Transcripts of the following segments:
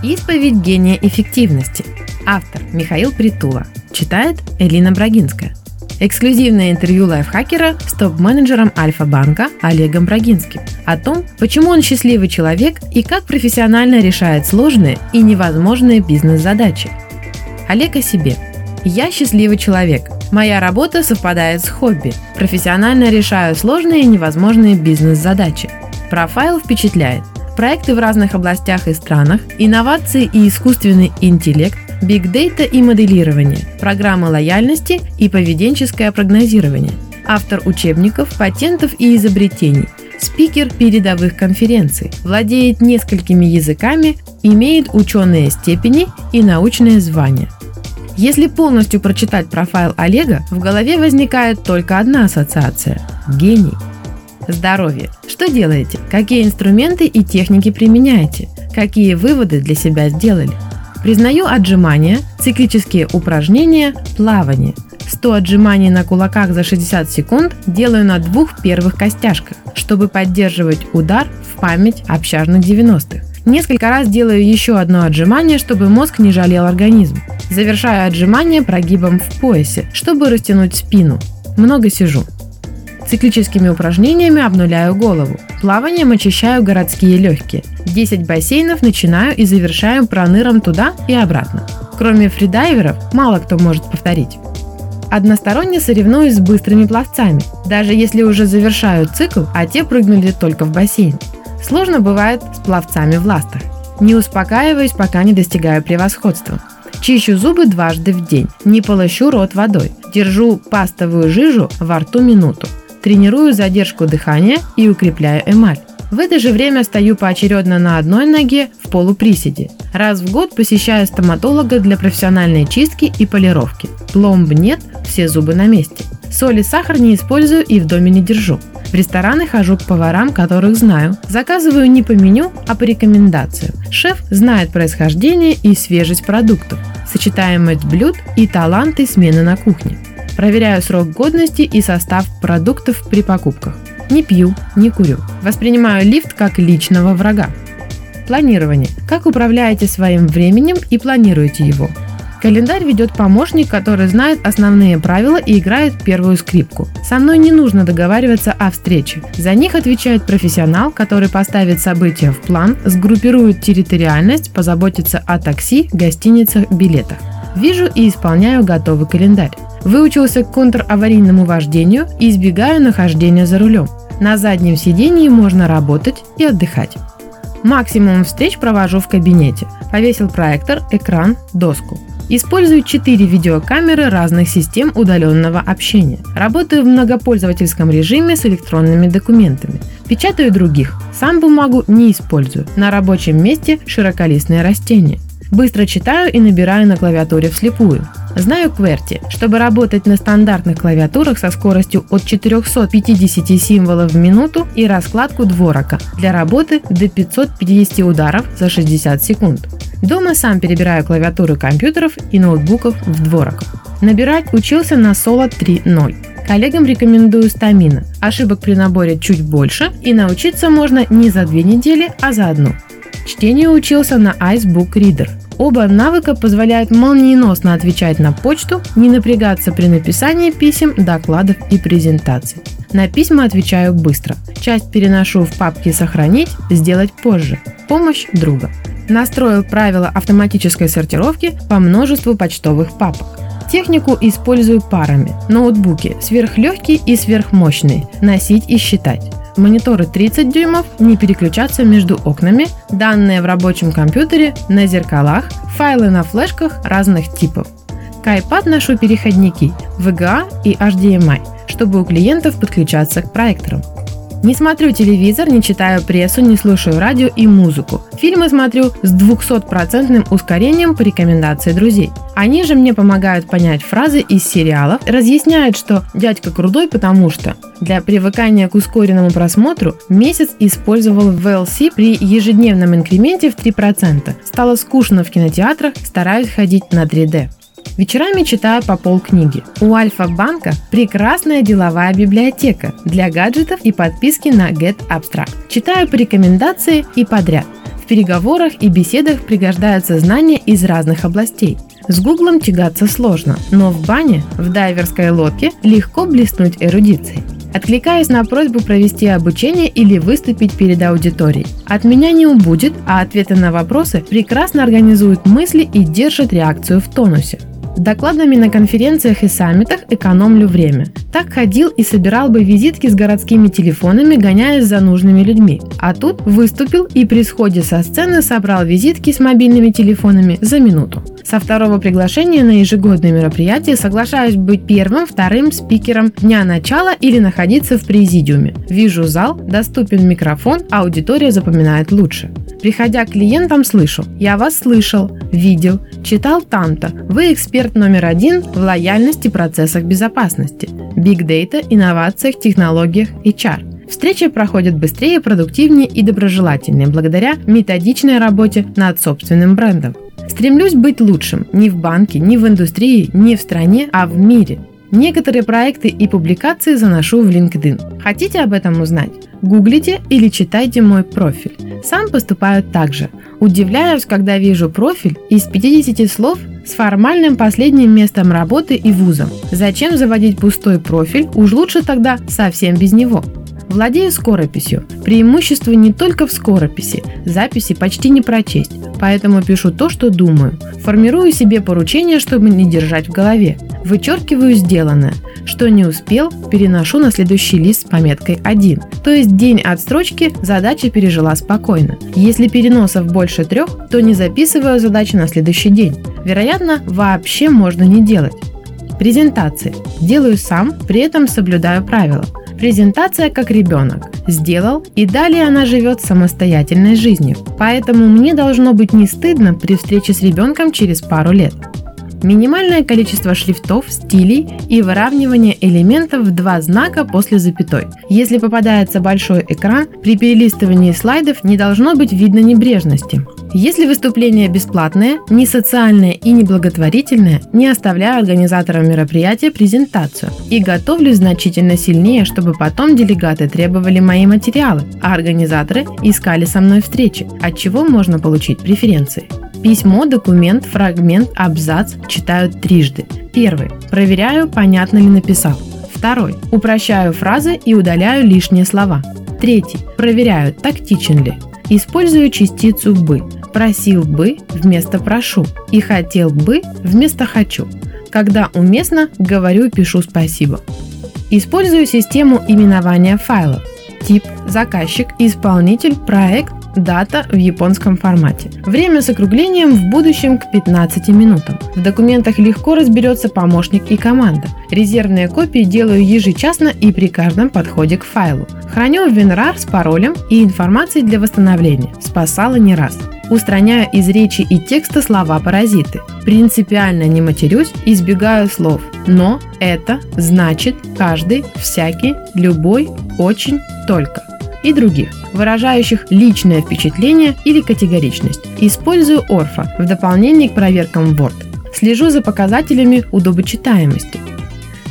Исповедь гения эффективности. Автор Михаил Притула. Читает Элина Брагинская. Эксклюзивное интервью лайфхакера с топ-менеджером Альфа-банка Олегом Брагинским о том, почему он счастливый человек и как профессионально решает сложные и невозможные бизнес-задачи. Олег о себе. Я счастливый человек. Моя работа совпадает с хобби. Профессионально решаю сложные и невозможные бизнес-задачи. Профайл впечатляет. Проекты в разных областях и странах, инновации и искусственный интеллект, бигдейта и моделирование, программы лояльности и поведенческое прогнозирование, автор учебников, патентов и изобретений, спикер передовых конференций, владеет несколькими языками, имеет ученые степени и научные звания. Если полностью прочитать профайл Олега, в голове возникает только одна ассоциация – гений. Здоровье. Что делаете? Какие инструменты и техники применяете? Какие выводы для себя сделали? Признаю отжимания, циклические упражнения, плавание. 100 отжиманий на кулаках за 60 секунд делаю на 2 первых костяшках, чтобы поддерживать удар в память общажных 90-х. Несколько раз делаю еще одно отжимание, чтобы мозг не жалел организм. Завершаю отжимание прогибом в поясе, чтобы растянуть спину. Много сижу. Циклическими упражнениями обнуляю голову. Плаванием очищаю городские легкие. 10 бассейнов начинаю и завершаю проныром туда и обратно. Кроме фридайверов, мало кто может повторить. Односторонне соревнуюсь с быстрыми пловцами, даже если уже завершаю цикл, а те прыгнули только в бассейн. Сложно бывает с пловцами в ластах. Не успокаиваюсь, пока не достигаю превосходства. Чищу зубы дважды в день, не полощу рот водой. Держу пастовую жижу во рту минуту. Тренирую задержку дыхания и укрепляю эмаль. В это же время стою поочередно на одной ноге в полуприседе. Раз в год посещаю стоматолога для профессиональной чистки и полировки. Пломб нет, все зубы на месте. Соль и сахар не использую и в доме не держу. В рестораны хожу к поварам, которых знаю. Заказываю не по меню, а по рекомендациям. Шеф знает происхождение и свежесть продуктов, сочетаемость блюд и таланты смены на кухне. Проверяю срок годности и состав продуктов при покупках. Не пью, не курю. Воспринимаю лифт как личного врага. Планирование. Как управляете своим временем и планируете его? Календарь ведет помощник, который знает основные правила и играет первую скрипку. Со мной не нужно договариваться о встрече. За них отвечает профессионал, который поставит события в план, сгруппирует территориальность, позаботится о такси, гостиницах, билетах. Вижу и исполняю готовый календарь. Выучился к контраварийному вождению и избегаю нахождения за рулем. На заднем сидении можно работать и отдыхать. Максимум встреч провожу в кабинете. Повесил проектор, экран, доску. Использую 4 видеокамеры разных систем удаленного общения. Работаю в многопользовательском режиме с электронными документами. Печатаю других. Сам бумагу не использую. На рабочем месте широколистные растения. Быстро читаю и набираю на клавиатуре вслепую. Знаю QWERTY. Чтобы работать на стандартных клавиатурах со скоростью от 450 символов в минуту и раскладку дворока для работы до 550 ударов за 60 секунд. Дома сам перебираю клавиатуры компьютеров и ноутбуков в двороках. Набирать учился на SOLO 3.0. Коллегам рекомендую стамина. Ошибок при наборе чуть больше и научиться можно не за 2 недели, а за 1. Чтению учился на Icebook Reader. Оба навыка позволяют молниеносно отвечать на почту, не напрягаться при написании писем, докладов и презентаций. На письма отвечаю быстро. Часть переношу в папки «Сохранить», «Сделать позже». Помощь друга. Настроил правила автоматической сортировки по множеству почтовых папок. Технику использую парами. Ноутбуки сверхлегкие и сверхмощные. Носить и считать. Мониторы 30 дюймов, не переключаться между окнами, данные в рабочем компьютере, на зеркалах, файлы на флешках разных типов. К iPad ношу переходники VGA и HDMI, чтобы у клиентов подключаться к проекторам. Не смотрю телевизор, не читаю прессу, не слушаю радио и музыку. Фильмы смотрю с 200% ускорением по рекомендации друзей. Они же мне помогают понять фразы из сериалов, разъясняют, что «дядька крутой, потому что». Для привыкания к ускоренному просмотру месяц использовал VLC при ежедневном инкременте в 3%. Стало скучно в кинотеатрах, стараюсь ходить на 3D. Вечерами читаю по полкниги. У Альфа-банка прекрасная деловая библиотека для гаджетов и подписки на GetAbstract. Читаю по рекомендации и подряд. переговорах и беседах пригождаются знания из разных областей. С гуглом тягаться сложно, но в бане, в дайверской лодке, легко блеснуть эрудицией. Откликаюсь на просьбу провести обучение или выступить перед аудиторией. От меня не убудет, а ответы на вопросы прекрасно организуют мысли и держат реакцию в тонусе. Докладами на конференциях и саммитах экономлю время. Так ходил и собирал бы визитки с городскими телефонами, гоняясь за нужными людьми. А тут выступил и при сходе со сцены собрал визитки с мобильными телефонами за минуту. Со второго приглашения на ежегодное мероприятие соглашаюсь быть первым, вторым спикером дня начала или находиться в президиуме. Вижу зал, доступен микрофон, аудитория запоминает лучше. Приходя к клиентам, слышу: «Я вас слышал, видел, читал там-то, вы эксперт номер один в лояльности, процессах безопасности, биг-дейта, инновациях, технологиях, HR». Встречи проходят быстрее, продуктивнее и доброжелательнее благодаря методичной работе над собственным брендом. Стремлюсь быть лучшим не в банке, не в индустрии, не в стране, а в мире. Некоторые проекты и публикации заношу в LinkedIn. Хотите об этом узнать? Гуглите или читайте мой профиль. Сам поступаю так же. Удивляюсь, когда вижу профиль из 50 слов с формальным последним местом работы и вузом. Зачем заводить пустой профиль? Уж лучше тогда совсем без него. Владею скорописью. Преимущество не только в скорописи. Записи почти не прочесть, поэтому пишу то, что думаю. Формирую себе поручения, чтобы не держать в голове. Вычеркиваю сделанное. Что не успел, переношу на следующий лист с пометкой 1. То есть день от строчки задача пережила спокойно. Если переносов больше 3, то не записываю задачи на следующий день. Вероятно, вообще можно не делать. Презентации. Делаю сам, при этом соблюдаю правила. Презентация как ребенок. Сделал, и далее она живет самостоятельной жизнью. Поэтому мне должно быть не стыдно при встрече с ребенком через пару лет. Минимальное количество шрифтов, стилей и выравнивание элементов в 2 знака после запятой. Если попадается большой экран, при перелистывании слайдов не должно быть видно небрежности. Если выступления бесплатные, не социальные и не благотворительные, не оставляю организаторам мероприятия презентацию и готовлюсь значительно сильнее, чтобы потом делегаты требовали мои материалы, а организаторы искали со мной встречи, от чего можно получить преференции. Письмо, документ, фрагмент, абзац читают трижды. 1. Проверяю, понятно ли написал. 2. Упрощаю фразы и удаляю лишние слова. 3. Проверяю, тактичен ли. Использую частицу «бы». Просил бы вместо прошу и хотел бы вместо хочу. Когда уместно, говорю и пишу спасибо. Использую систему именования файлов. Тип, заказчик, исполнитель, проект, дата в японском формате. Время с округлением в будущем к 15 минутам. В документах легко разберется помощник и команда. Резервные копии делаю ежечасно и при каждом подходе к файлу. Храню в WinRAR с паролем и информацией для восстановления. Спасала не раз. Устраняю из речи и текста слова-паразиты. Принципиально не матерюсь, избегаю слов «но», «это», «значит», «каждый», «всякий», «любой», «очень», «только» и других, выражающих личное впечатление или категоричность. Использую Orpho в дополнение к проверкам Word. Слежу за показателями удобочитаемости.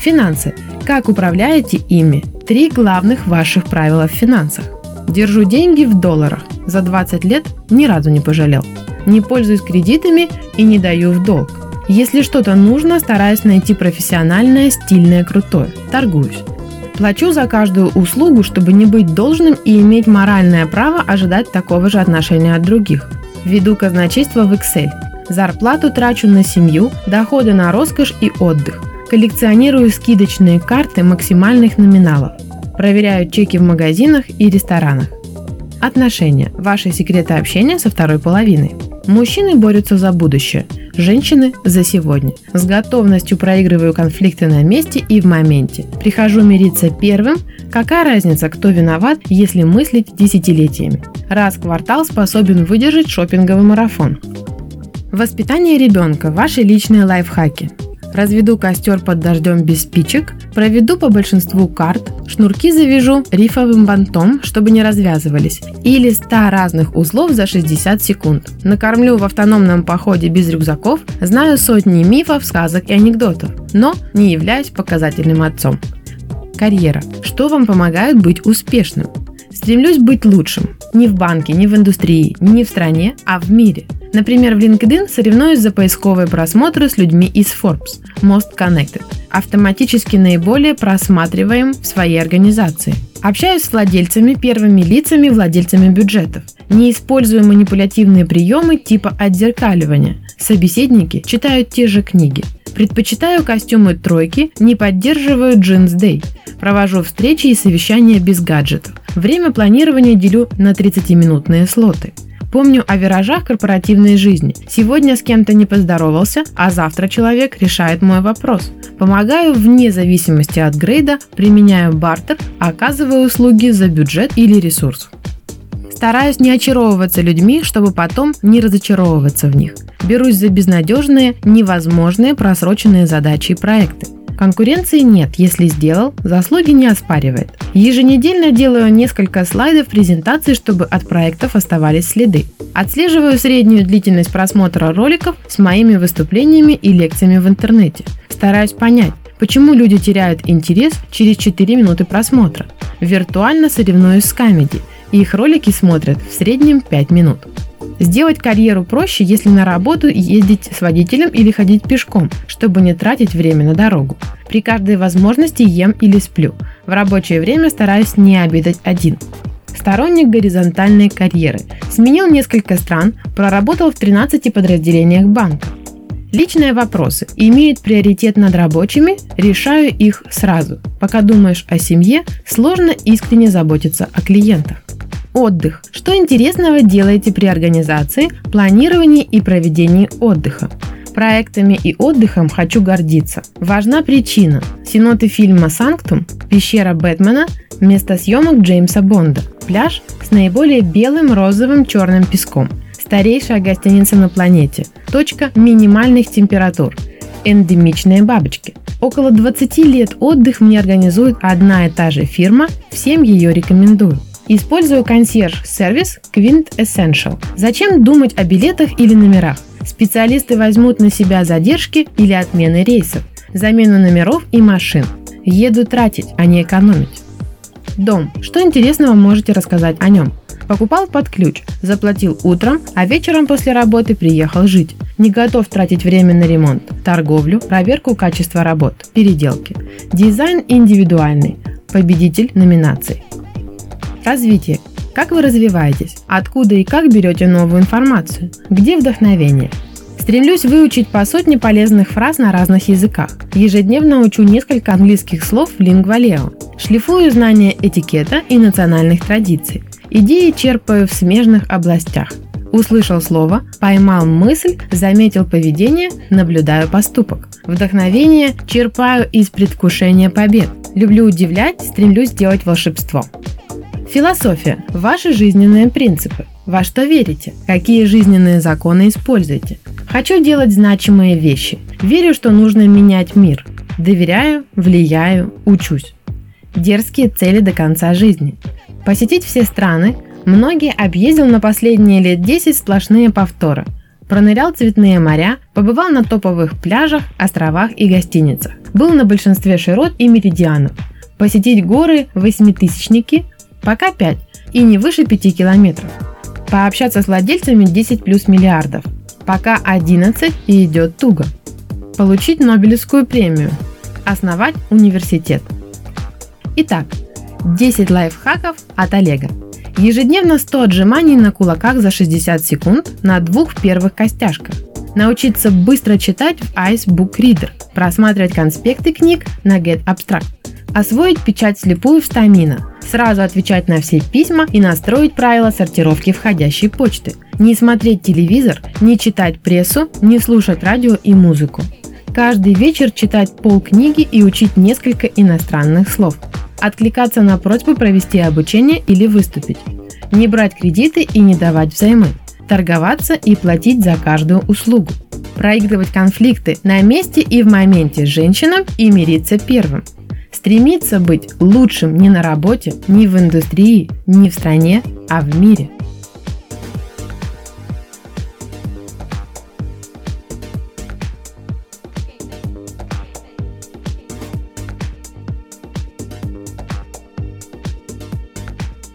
Финансы. Как управляете ими? 3 главных ваших правила в финансах. Держу деньги в долларах. За 20 лет ни разу не пожалел. Не пользуюсь кредитами и не даю в долг. Если что-то нужно, стараюсь найти профессиональное, стильное, крутое. Торгуюсь. Плачу за каждую услугу, чтобы не быть должным и иметь моральное право ожидать такого же отношения от других. Веду казначейство в Excel. Зарплату трачу на семью, доходы на роскошь и отдых. Коллекционирую скидочные карты максимальных номиналов. Проверяю чеки в магазинах и ресторанах. Отношения. Ваши секреты общения со второй половиной. Мужчины борются за будущее, женщины за сегодня. С готовностью проигрываю конфликты на месте и в моменте. Прихожу мириться первым. Какая разница, кто виноват, если мыслить десятилетиями. Раз в квартал способен выдержать шопинговый марафон. Воспитание ребенка. Ваши личные лайфхаки. Разведу костер под дождем без спичек. Проведу по большинству карт, шнурки завяжу рифовым бантом, чтобы не развязывались, или 100 разных узлов за 60 секунд. Накормлю в автономном походе без рюкзаков, знаю сотни мифов, сказок и анекдотов, но не являюсь показательным отцом. Карьера. Что вам помогает быть успешным? Стремлюсь быть лучшим. Не в банке, не в индустрии, не в стране, а в мире. Например, в LinkedIn соревнуюсь за поисковые просмотры с людьми из Forbes, Most Connected, автоматически наиболее просматриваем в своей организации. Общаюсь с владельцами, первыми лицами, владельцами бюджетов. Не использую манипулятивные приемы типа отзеркаливания. Собеседники читают те же книги. Предпочитаю костюмы тройки, не поддерживаю джинс дэй. Провожу встречи и совещания без гаджетов. Время планирования делю на 30-минутные слоты. Помню о виражах корпоративной жизни. Сегодня с кем-то не поздоровался, а завтра человек решает мой вопрос. Помогаю вне зависимости от грейда, применяю бартер, оказываю услуги за бюджет или ресурс. Стараюсь не очаровываться людьми, чтобы потом не разочаровываться в них. Берусь за безнадежные, невозможные, просроченные задачи и проекты. Конкуренции нет, если сделал, заслуги не оспаривает. Еженедельно делаю несколько слайдов презентации, чтобы от проектов оставались следы. Отслеживаю среднюю длительность просмотра роликов с моими выступлениями и лекциями в интернете. Стараюсь понять, почему люди теряют интерес через 4 минуты просмотра. Виртуально соревнуюсь с камеди, и их ролики смотрят в среднем 5 минут. Сделать карьеру проще, если на работу ездить с водителем или ходить пешком, чтобы не тратить время на дорогу. При каждой возможности ем или сплю. В рабочее время стараюсь не обедать один. Сторонник горизонтальной карьеры. Сменил несколько стран, проработал в 13 подразделениях банка. Личные вопросы имеют приоритет над рабочими, решаю их сразу. Пока думаешь о семье, сложно искренне заботиться о клиентах. Отдых. Что интересного делаете при организации, планировании и проведении отдыха? Проектами и отдыхом хочу гордиться. Важна причина. Сеноты фильма «Sanctum», пещера Бэтмена, место съемок Джеймса Бонда, пляж с наиболее белым, розовым, черным песком, старейшая гостиница на планете, точка минимальных температур, эндемичные бабочки. Около 20 лет отдых мне организует одна и та же фирма, всем ее рекомендую. Использую консьерж-сервис Quintessential. Зачем думать о билетах или номерах? Специалисты возьмут на себя задержки или отмены рейсов, замену номеров и машин. Еду тратить, а не экономить. Дом. Что интересного можете рассказать о нем? Покупал под ключ, заплатил утром, а вечером после работы приехал жить. Не готов тратить время на ремонт, торговлю, проверку качества работ, переделки. Дизайн индивидуальный. Победитель номинаций. Развитие. Как вы развиваетесь? Откуда и как берете новую информацию? Где вдохновение? Стремлюсь выучить по сотне полезных фраз на разных языках. Ежедневно учу несколько английских слов в Lingualeo. Шлифую знания этикета и национальных традиций. Идеи черпаю в смежных областях. Услышал слово, поймал мысль, заметил поведение, наблюдаю поступок. Вдохновение черпаю из предвкушения побед. Люблю удивлять, стремлюсь сделать волшебство. Философия. Ваши жизненные принципы. Во что верите? Какие жизненные законы используете? Хочу делать значимые вещи. Верю, что нужно менять мир. Доверяю, влияю, учусь. Дерзкие цели до конца жизни. Посетить все страны. Многие объездил на последние лет 10 сплошные повторы. Пронырял цветные моря, побывал на топовых пляжах, островах и гостиницах. Был на большинстве широт и меридианов. Посетить горы, восьмитысячники. Пока 5 и не выше 5 километров. Пообщаться с владельцами 10 плюс миллиардов. Пока 11 и идет туго. Получить Нобелевскую премию. Основать университет. Итак, 10 лайфхаков от Олега. Ежедневно 100 отжиманий на кулаках за 60 секунд на 2 первых костяшках. Научиться быстро читать в Icebook Reader. Просматривать конспекты книг на GetAbstract. Освоить печать слепую в стамина. Сразу отвечать на все письма и настроить правила сортировки входящей почты. Не смотреть телевизор, не читать прессу, не слушать радио и музыку. Каждый вечер читать полкниги и учить несколько иностранных слов. Откликаться на просьбы провести обучение или выступить. Не брать кредиты и не давать взаймы. Торговаться и платить за каждую услугу. Проигрывать конфликты на месте и в моменте с женщинам и мириться первым. Стремиться быть лучшим не на работе, не в индустрии, не в стране, а в мире.